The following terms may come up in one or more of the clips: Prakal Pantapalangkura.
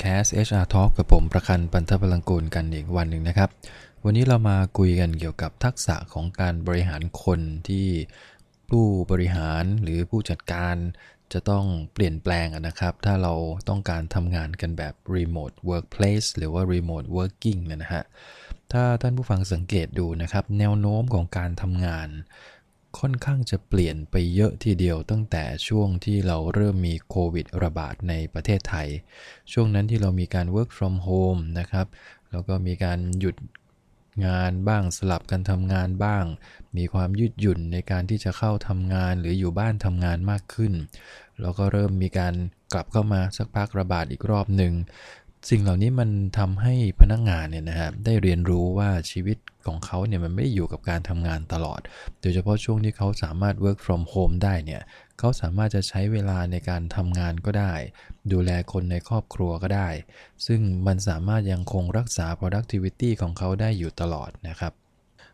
Podcast HR Talk กับผมประคันต์ ปันทพลังกูลกันอีกวันหนึ่งนะครับวันนี้เรามาคุยกันเกี่ยวกับทักษะของการบริหารคนที่ผู้บริหารหรือผู้จัดการจะต้องเปลี่ยนแปลงนะครับถ้าเราต้องการทำงานกันแบบ remote workplace หรือว่า remote working นะฮะถ้าท่านผู้ฟังสังเกตดูนะครับแนวโน้มของการทำงานค่อนข้างจะเปลี่ยนไปเยอะทีเดียวตั้งแต่ช่วงที่เราเริ่มมีโควิดระบาดในประเทศไทยช่วงนั้นที่เรามีการ work from home นะครับแล้วก็มีการหยุดงานบ้างสลับกันทำงานบ้างมีความยืดหยุ่นในการที่จะเข้าทำงานหรืออยู่บ้านทำงานมากขึ้นแล้วก็เริ่มมีการกลับเข้ามาสักพักระบาดอีกรอบหนึ่งสิ่งเหล่านี้มันทำให้พนักงานเนี่ยนะครับได้เรียนรู้ว่าชีวิตของเขาเนี่ยมันไม่ได้อยู่กับการทำงานตลอดโดยเฉพาะช่วงที่เขาสามารถ work from home ได้เนี่ยเขาสามารถจะใช้เวลาในการทำงานก็ได้ดูแลคนในครอบครัวก็ได้ซึ่งมันสามารถยังคงรักษา productivity ของเขาได้อยู่ตลอดนะครับ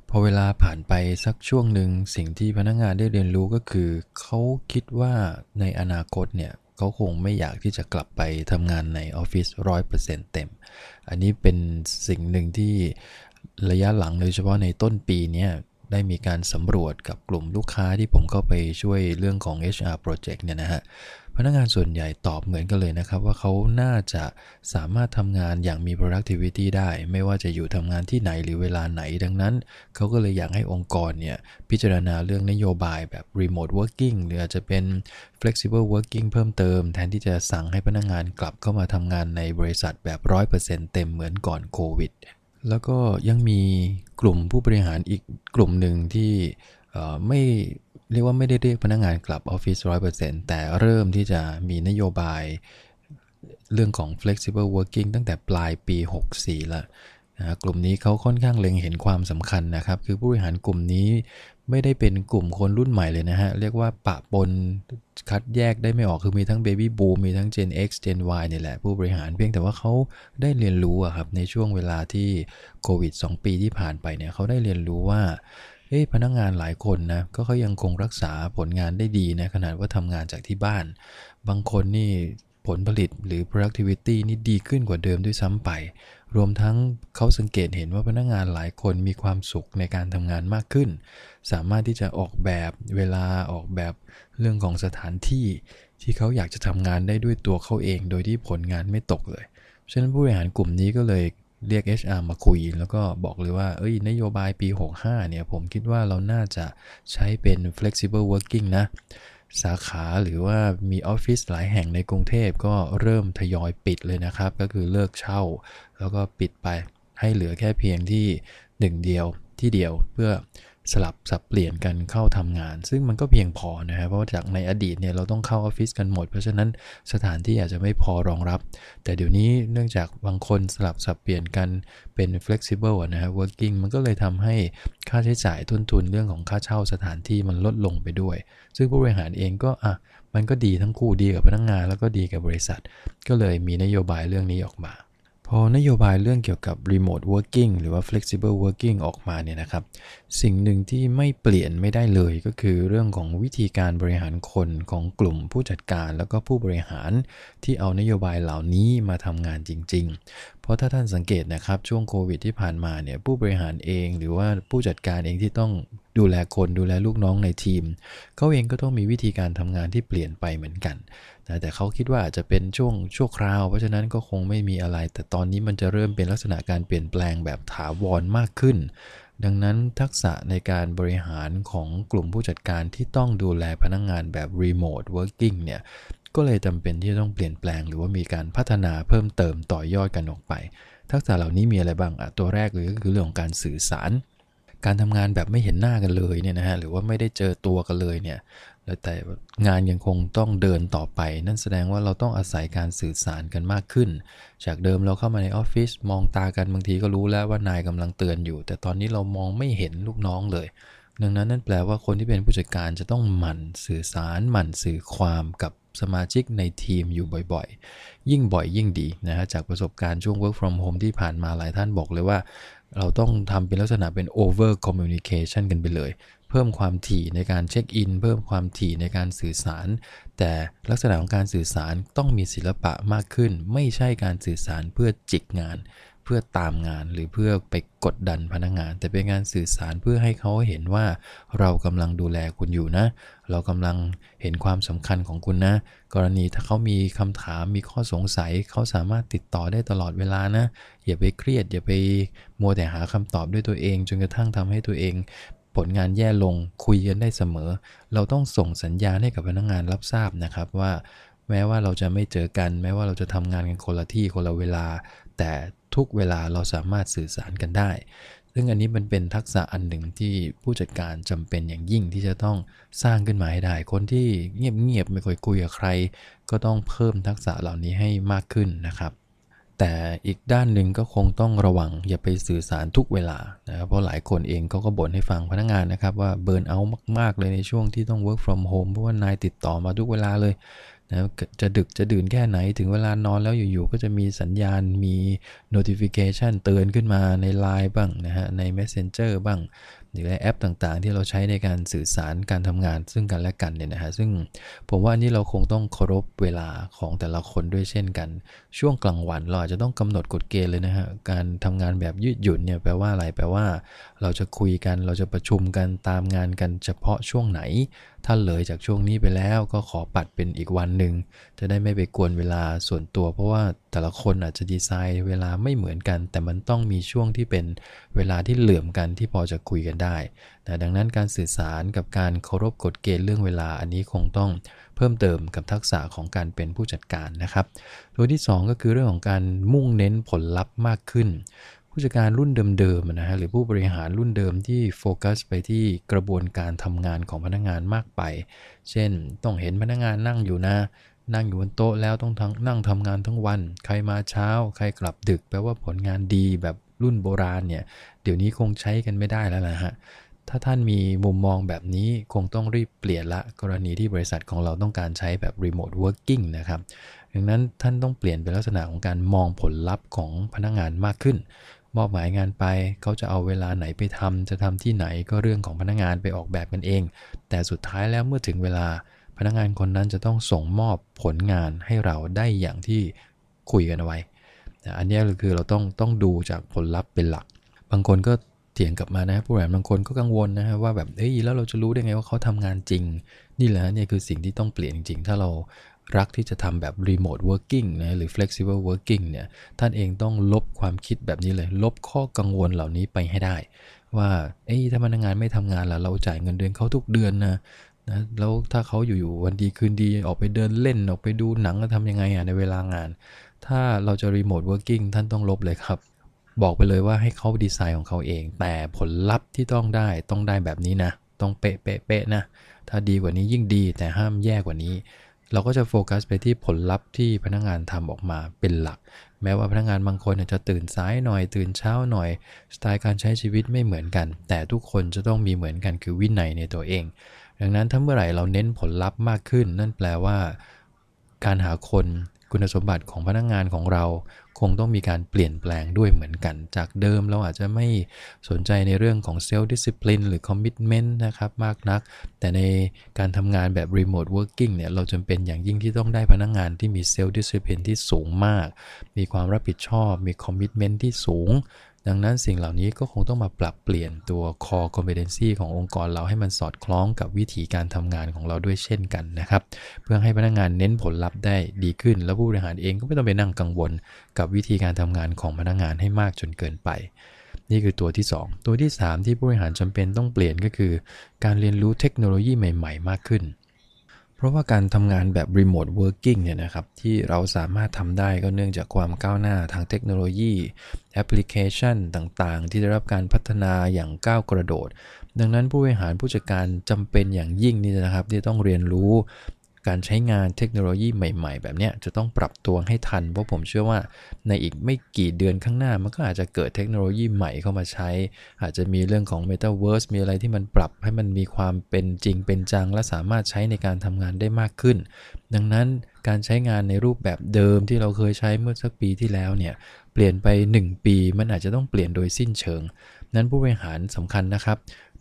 พอเวลาผ่านไปสักช่วงหนึ่งสิ่งที่พนักงานได้เรียนรู้ก็คือเขาคิดว่าในอนาคตเนี่ยเขาคงไม่อยากที่จะกลับไปทำงานในออฟฟิศ 100% เต็มอันนี้เป็นสิ่งหนึ่งที่ระยะหลังโดยเฉพาะในต้นปีเนี่ยได้มีการสำรวจกับกลุ่มลูกค้าที่ผมเข้าไปช่วยเรื่องของ HR Project เนี่ยนะฮะพนักงานส่วนใหญ่ตอบเหมือนกันเลยนะครับว่าเขาน่าจะสามารถทำงานอย่างมี productivity ได้ไม่ว่าจะอยู่ทำงานที่ไหนหรือเวลาไหนดังนั้นเขาก็เลยอยากให้องค์กรเนี่ยพิจารณาเรื่องนโยบายแบบ remote working หรืออาจจะเป็น flexible working เพิ่มเติมแทนที่จะสั่งให้พนักงานกลับเข้ามาทำงานในบริษัทแบบ 100% เต็มเหมือนก่อนโควิดแล้วก็ยังมีกลุ่มผู้บริหารอีกกลุ่มหนึ่งที่ไม่เรียกว่าไม่ได้เรียกพนักงานกลับออฟฟิศ 100% แต่เริ่มที่จะมีนโยบายเรื่องของ flexible working ตั้งแต่ปลายปี 64 แล้วนะกลุ่มนี้เขาค่อนข้างเล็งเห็นความสำคัญนะครับคือผู้บริหารกลุ่มนี้ไม่ได้เป็นกลุ่มคนรุ่นใหม่เลยนะฮะเรียกว่าปะปนคัดแยกได้ไม่ออกคือมีทั้ง Baby Boom มีทั้ง Gen X Gen Y นี่แหละผู้บริหารเพียงแต่ว่าเขาได้เรียนรู้ครับในช่วงเวลาที่โควิด2 ปีที่ผ่านไปเนี่ยเขาได้เรียนรู้ว่าพนักงานหลายคนนะก็เขายังคงรักษาผลงานได้ดีนะขนาดว่าทำงานจากที่บ้านบางคนนี่ผลผลิตหรือ productivity นี่ดีขึ้นกว่าเดิมด้วยซ้ำไปรวมทั้งเขาสังเกตเห็นว่าพนักงานหลายคนมีความสุขในการทำงานมากขึ้นสามารถที่จะออกแบบเวลาออกแบบเรื่องของสถานที่ที่เขาอยากจะทำงานได้ด้วยตัวเขาเองโดยที่ผลงานไม่ตกเลยฉะนั้นผู้บริหารกลุ่มนี้ก็เลยเรียก HR มาคุยแล้วก็บอกเลยว่านโยบายปี 65 เนี่ยผมคิดว่าเราน่าจะใช้เป็น flexible working นะสาขาหรือว่ามีออฟฟิศหลายแห่งในกรุงเทพก็เริ่มทยอยปิดเลยนะครับก็คือเลิกเช่าแล้วก็ปิดไปให้เหลือแค่เพียงที่หนึ่งเดียวที่เดียวเพื่อสลับสับเปลี่ยนกันเข้าทำงานซึ่งมันก็เพียงพอนะครับเพราะว่าจากในอดีตเนี่ยเราต้องเข้าออฟฟิศกันหมดเพราะฉะนั้นสถานที่อาจจะไม่พอรองรับแต่เดี๋ยวนี้เนื่องจากบางคนสลับสับเปลี่ยนกันเป็น flexible นะครับ working มันก็เลยทำให้ค่าใช้จ่ายต้นทุนเรื่องของค่าเช่าสถานที่มันลดลงไปด้วยซึ่งผู้บริหารเองก็มันก็ดีทั้งคู่ดีกับพนักงานแล้วก็ดีกับบริษัทก็เลยมีนโยบายเรื่องนี้ออกมาพอนโยบายเรื่องเกี่ยวกับ remote working หรือว่า flexible working ออกมาเนี่ยนะครับสิ่งหนึ่งที่ไม่เปลี่ยนไม่ได้เลยก็คือเรื่องของวิธีการบริหารคนของกลุ่มผู้จัดการแล้วก็ผู้บริหารที่เอานโยบายเหล่านี้มาทำงานจริงๆเพราะถ้าท่านสังเกตนะครับช่วงโควิดที่ผ่านมาเนี่ยผู้บริหารเองหรือว่าผู้จัดการเองที่ต้องดูแลคนดูแลลูกน้องในทีมเขาเองก็ต้องมีวิธีการทำงานที่เปลี่ยนไปเหมือนกันแต่เขาคิดว่าอาจจะเป็นช่วงชั่วคราวเพราะฉะนั้นก็คงไม่มีอะไรแต่ตอนนี้มันจะเริ่มเป็นลักษณะการเปลี่ยนแปลงแบบถาวรมากขึ้นดังนั้นทักษะในการบริหารของกลุ่มผู้จัดการที่ต้องดูแลพนักงานแบบ remote working เนี่ยก็เลยจำเป็นที่จะต้องเปลี่ยนแปลงหรือว่ามีการพัฒนาเพิ่มเติมต่อยอดกันออกไปทักษะเหล่านี้มีอะไรบ้างตัวแรกเลยก็คือเรื่องของการสื่อสารการทำงานแบบไม่เห็นหน้ากันเลยเนี่ยนะฮะหรือว่าไม่ได้เจอตัวกันเลยเนี่ยแต่งานยังคงต้องเดินต่อไปนั่นแสดงว่าเราต้องอาศัยการสื่อสารกันมากขึ้นจากเดิมเราเข้ามาในออฟฟิศมองตากันบางทีก็รู้แล้วว่านายกำลังเตือนอยู่แต่ตอนนี้เรามองไม่เห็นลูกน้องเลยดังนั้นนั่นแปลว่าคนที่เป็นผู้จัดการจะต้องหมั่นสื่อสารหมั่นสื่อความกับสมาชิกในทีมอยู่บ่อยๆยิ่งบ่อยยิ่งดีนะฮะจากประสบการณ์ช่วง work from home ที่ผ่านมาหลายท่านบอกเลยว่า เราต้องทำเป็นลักษณะเป็น over communication กันไปเลยเพิ่มความถี่ในการเช็คอินเพิ่มความถี่ในการสื่อสารแต่ลักษณะของการสื่อสารต้องมีศิลปะมากขึ้นไม่ใช่การสื่อสารเพื่อจิกงานเพื่อตามงานหรือเพื่อไปกดดันพนักงานแต่เป็นการสื่อสารเพื่อให้เขาเห็นว่าเรากำลังดูแลคุณอยู่นะเรากำลังเห็นความสำคัญของคุณนะกรณีถ้าเขามีคำถามมีข้อสงสัยเขาสามารถติดต่อได้ตลอดเวลานะอย่าไปเครียดอย่าไปมัวแต่หาคำตอบด้วยตัวเองจนกระทั่งทำให้ตัวเองผลงานแย่ลงคุยกันได้เสมอเราต้องส่งสัญญาณให้กับพนักงานรับทราบนะครับว่าแม้ว่าเราจะไม่เจอกันแม้ว่าเราจะทำงานกันคนละที่คนละเวลาแต่ทุกเวลาเราสามารถสื่อสารกันได้ซึ่งอันนี้มันเป็นทักษะอันหนึ่งที่ผู้จัดการจำเป็นอย่างยิ่งที่จะต้องสร้างขึ้นมาให้ได้คนที่เงียบๆไม่ค่อยคุยกับใครก็ต้องเพิ่มทักษะเหล่านี้ให้มากขึ้นนะครับแต่อีกด้านหนึ่งก็คงต้องระวังอย่าไปสื่อสารทุกเวลานะครับเพราะหลายคนเองเขาก็บ่นให้ฟังพนักงานนะครับว่าเบิร์นเอาท์มากๆเลยในช่วงที่ต้อง work from home เพราะว่านายติดต่อมาทุกเวลาเลยนะจะดึกจะดื่นแค่ไหนถึงเวลานอนแล้วอยู่ๆก็จะมีสัญญาณมี notification เตือนขึ้นมาใน LINE บ้างนะฮะใน Messenger บ้างหรือแอปต่างๆที่เราใช้ในการสื่อสารการทำงานซึ่งกันและกันเนี่ยนะฮะซึ่งผมว่าอันนี้เราคงต้องเคารพเวลาของแต่ละคนด้วยเช่นกันช่วงกลางวันเราอาจจะต้องกำหนดกฎเกณฑ์เลยนะฮะการทำงานแบบยืดหยุ่นเนี่ยแปลว่าอะไรแปลว่าเราจะคุยกันเราจะประชุมกันตามงานกันเฉพาะช่วงไหนถ้าเลยจากช่วงนี้ไปแล้วก็ขอปัดเป็นอีกวันหนึ่งจะได้ไม่ไปกวนเวลาส่วนตัวเพราะว่าแต่ละคนอาจจะดีไซน์เวลาไม่เหมือนกันแต่มันต้องมีช่วงที่เป็นเวลาที่เหลื่อมกันที่พอจะคุยกันได้นะดังนั้นการสื่อสารกับการเคารพกฎเกณฑ์เรื่องเวลาอันนี้คงต้องเพิ่มเติมกับทักษะของการเป็นผู้จัดการนะครับตัวที่2ก็คือเรื่องของการมุ่งเน้นผลลัพธ์มากขึ้นผู้จัดการรุ่นเดิมๆนะฮะหรือผู้บริหารรุ่นเดิมที่โฟกัสไปที่กระบวนการทำงานของพนักงานมากไปเช่นต้องเห็นพนักงานนั่งอยู่นะนั่งอยู่บนโต๊ะแล้วต้องนั่งทำงานทั้งวันใครมาเช้าใครกลับดึกแปลว่าผลงานดีแบบรุ่นโบราณเนี่ยเดี๋ยวนี้คงใช้กันไม่ได้แล้วนะฮะถ้าท่านมีมุมมองแบบนี้คงต้องรีบเปลี่ยนละกรณีที่บริษัทของเราต้องการใช้แบบ remote working นะครับดังนั้นท่านต้องเปลี่ยนเป็นลักษณะของการมองผลลัพธ์ของพนักงานมากขึ้นมอบหมายงานไปเขาจะเอาเวลาไหนไปทำจะทำที่ไหนก็เรื่องของพนักงานไปออกแบบกันเองแต่สุดท้ายแล้วเมื่อถึงเวลาพนักงานคนนั้นจะต้องส่งมอบผลงานให้เราได้อย่างที่คุยกันเอาไว้อันนี้คือเราต้องดูจากผลลัพธ์เป็นหลักบางคนก็เถียงกลับมานะผู้บริหารบางคนก็กังวลนะฮะว่าแบบแล้วเราจะรู้ได้ไงว่าเขาทำงานจริงนี่แหละเนี่ยคือสิ่งที่ต้องเปลี่ยนจริงๆถ้าเรารักที่จะทำแบบ remote working นะหรือ flexible working เนี่ยท่านเองต้องลบความคิดแบบนี้เลยลบข้อกังวลเหล่านี้ไปให้ได้ว่าถ้าพนักงานไม่ทำงานล่ะเราจ่ายเงินเดือนเขาทุกเดือนนะแล้วถ้าเขาอยู่ๆวันดีคืนดีออกไปเดินเล่นออกไปดูหนังจะทำยังไงในเวลางานถ้าเราจะ remote working ท่านต้องลบเลยครับบอกไปเลยว่าให้เขาดีไซน์ของเขาเองแต่ผลลัพธ์ที่ต้องได้แบบนี้นะต้องเป๊ะเป๊ะนะถ้าดีกว่านี้ยิ่งดีแต่ห้ามแย่กว่านี้เราก็จะโฟกัสไปที่ผลลัพธ์ที่พนักงานทำออกมาเป็นหลักแม้ว่าพนักงานบางคนจะตื่นสายหน่อยตื่นเช้าหน่อยสไตล์การใช้ชีวิตไม่เหมือนกันแต่ทุกคนจะต้องมีเหมือนกันคือวินัยในตัวเองดังนั้นถ้าเมื่อไหร่เราเน้นผลลัพธ์มากขึ้นนั่นแปลว่าการหาคนคุณสมบัติของพนักงานของเราคงต้องมีการเปลี่ยนแปลงด้วยเหมือนกันจากเดิมเราอาจจะไม่สนใจในเรื่องของ self discipline หรือ commitment นะครับมากนักแต่ในการทำงานแบบ remote working เนี่ยเราจำเป็นอย่างยิ่งที่ต้องได้พนักงานที่มี self discipline ที่สูงมากมีความรับผิดชอบมี commitment ที่สูงดังนั้นสิ่งเหล่านี้ก็คงต้องมาปรับเปลี่ยนตัว core competency ขององค์กรเราให้มันสอดคล้องกับวิธีการทำงานของเราด้วยเช่นกันนะครับเพื่อให้พนักงานเน้นผลลัพธ์ได้ดีขึ้นและผู้บริหารเองก็ไม่ต้องไปนั่งกังวลกับวิธีการทำงานของพนักงานให้มากจนเกินไปนี่คือตัวที่2ตัวที่3ที่ผู้บริหารจำเป็นต้องเปลี่ยนก็คือการเรียนรู้เทคโนโลยีใหม่ๆมากขึ้นเพราะว่าการทำงานแบบ remote working เนี่ยนะครับที่เราสามารถทำได้ก็เนื่องจากความก้าวหน้าทางเทคโนโลยีแอปพลิเคชันต่างๆที่ได้รับการพัฒนาอย่างก้าวกระโดดดังนั้นผู้บริหารผู้จัดการจำเป็นอย่างยิ่งนี่นะครับที่ต้องเรียนรู้ การใช้งานเทคโนโลยีใหม่ๆแบบเนี้ยจะต้องปรับตัวให้ทันเพราะผมเชื่อว่าในอีกไม่กี่เดือนข้างหน้ามันก็อาจจะเกิดเทคโนโลยีใหม่เข้ามาใช้อาจจะมีเรื่องของ Metaverse มีอะไรที่มันปรับให้มันมีความเป็นจริงเป็นจังและสามารถใช้ในการทำงานได้มากขึ้นดังนั้นการใช้งานในรูปแบบเดิมที่เราเคยใช้เมื่อสักปีที่แล้วเนี่ยเปลี่ยนไป1ปีมันอาจจะต้องเปลี่ยนโดยสิ้นเชิงนั้นผู้บริหารสำคัญนะครับ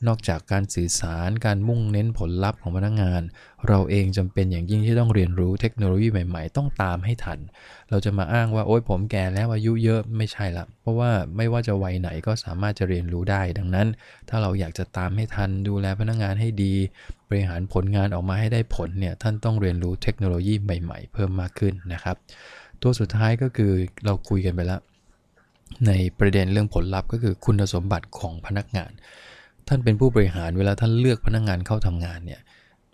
นอกจากการสื่อสารการมุ่งเน้นผลลัพธ์ของพนักงานเราเองจำเป็นอย่างยิ่งที่ต้องเรียนรู้เทคโนโลยีใหม่ๆต้องตามให้ทันเราจะมาอ้างว่าโอ๊ยผมแก่แล้วอายุเยอะไม่ใช่ละเพราะว่าไม่ว่าจะวัยไหนก็สามารถจะเรียนรู้ได้ดังนั้นถ้าเราอยากจะตามให้ทันดูแลพนักงานให้ดีบริหารผลงานออกมาให้ได้ผลเนี่ยท่านต้องเรียนรู้เทคโนโลยีใหม่ๆเพิ่มมากขึ้นนะครับตัวสุดท้ายก็คือเราคุยกันไปแล้วในประเด็นเรื่องผลลัพธ์ก็คือคุณสมบัติของพนักงานท่านเป็นผู้บริหารเวลาท่านเลือกพนักงานเข้าทำงานเนี่ย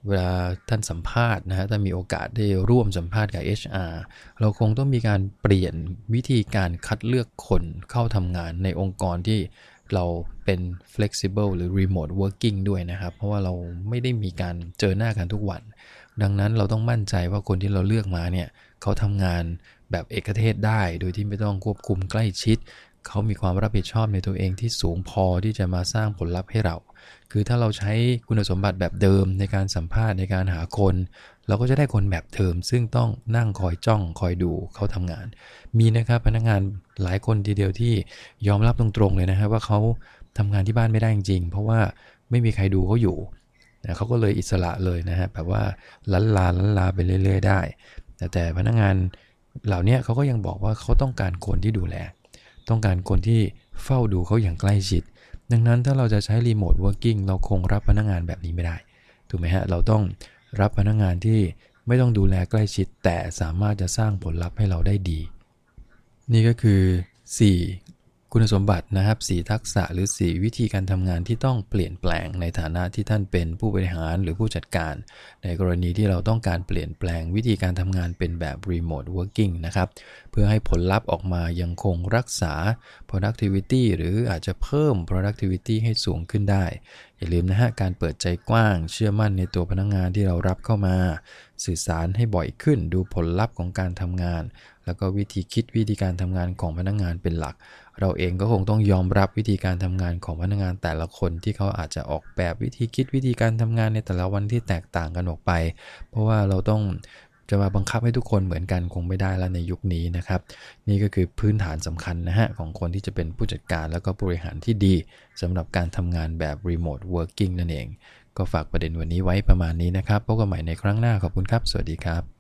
เวลาท่านสัมภาษณ์นะฮะถ้ามีโอกาสได้ร่วมสัมภาษณ์กับ HR เราคงต้องมีการเปลี่ยนวิธีการคัดเลือกคนเข้าทำงานในองค์กรที่เราเป็น flexible หรือ remote working ด้วยนะครับเพราะว่าเราไม่ได้มีการเจอหน้ากันทุกวันดังนั้นเราต้องมั่นใจว่าคนที่เราเลือกมาเนี่ยเขาทำงานแบบเอกเทศได้โดยที่ไม่ต้องควบคุมใกล้ชิดเขามีความรับผิดชอบในตัวเองที่สูงพอที่จะมาสร้างผลลัพธ์ให้เราคือถ้าเราใช้คุณสมบัติแบบเดิมในการสัมภาษณ์ในการหาคนเราก็จะได้คนแบบเดิมซึ่งต้องนั่งคอยจ้องคอยดูเขาทำงานมีนะครับพนักงานหลายคนทีเดียวที่ยอมรับตรงๆเลยนะครับว่าเขาทำงานที่บ้านไม่ได้จริงๆเพราะว่าไม่มีใครดูเขาอยู่นะเขาก็เลยอิสระเลยนะฮะแบบว่าลั้นลาไปเรื่อยๆได้แต่พนักงานเหล่านี้เขาก็ยังบอกว่าเขาต้องการคนที่ดูแลต้องการคนที่เฝ้าดูเขาอย่างใกล้ชิดดังนั้นถ้าเราจะใช้รีโมทเวิร์กิ่งเราคงรับพนักงานแบบนี้ไม่ได้ถูกไหมฮะเราต้องรับพนักงานที่ไม่ต้องดูแลใกล้ชิดแต่สามารถจะสร้างผลลัพธ์ให้เราได้ดีนี่ก็คือ4คุณสมบัตินะครับ4ทักษะหรือ4วิธีการทำงานที่ต้องเปลี่ยนแปลงในฐานะที่ท่านเป็นผู้บริหารหรือผู้จัดการในกรณีที่เราต้องการเปลี่ยนแปลงวิธีการทำงานเป็นแบบรีโมทเวิร์กิ่งนะครับเพื่อให้ผลลัพธ์ออกมายังคงรักษา productivity หรืออาจจะเพิ่ม productivity ให้สูงขึ้นได้อย่าลืมนะฮะการเปิดใจกว้างเชื่อมั่นในตัวพนักงานที่เรารับเข้ามาสื่อสารให้บ่อยขึ้นดูผลลัพธ์ของการทำงานแล้วก็วิธีคิดวิธีการทำงานของพนักงานเป็นหลักเราเองก็คงต้องยอมรับวิธีการทำงานของพนักงานแต่ละคนที่เขาอาจจะออกแบบวิธีคิดวิธีการทำงานในแต่ละวันที่แตกต่างกันออกไปเพราะว่าเราต้องจะมาบังคับให้ทุกคนเหมือนกันคงไม่ได้แล้วในยุคนี้นะครับนี่ก็คือพื้นฐานสำคัญนะฮะของคนที่จะเป็นผู้จัดการแล้วก็บริหารที่ดีสำหรับการทำงานแบบ remote working นั่นเองก็ฝากประเด็นวันนี้ไว้ประมาณนี้นะครับพบกันใหม่ในครั้งหน้าขอบคุณครับสวัสดีครับ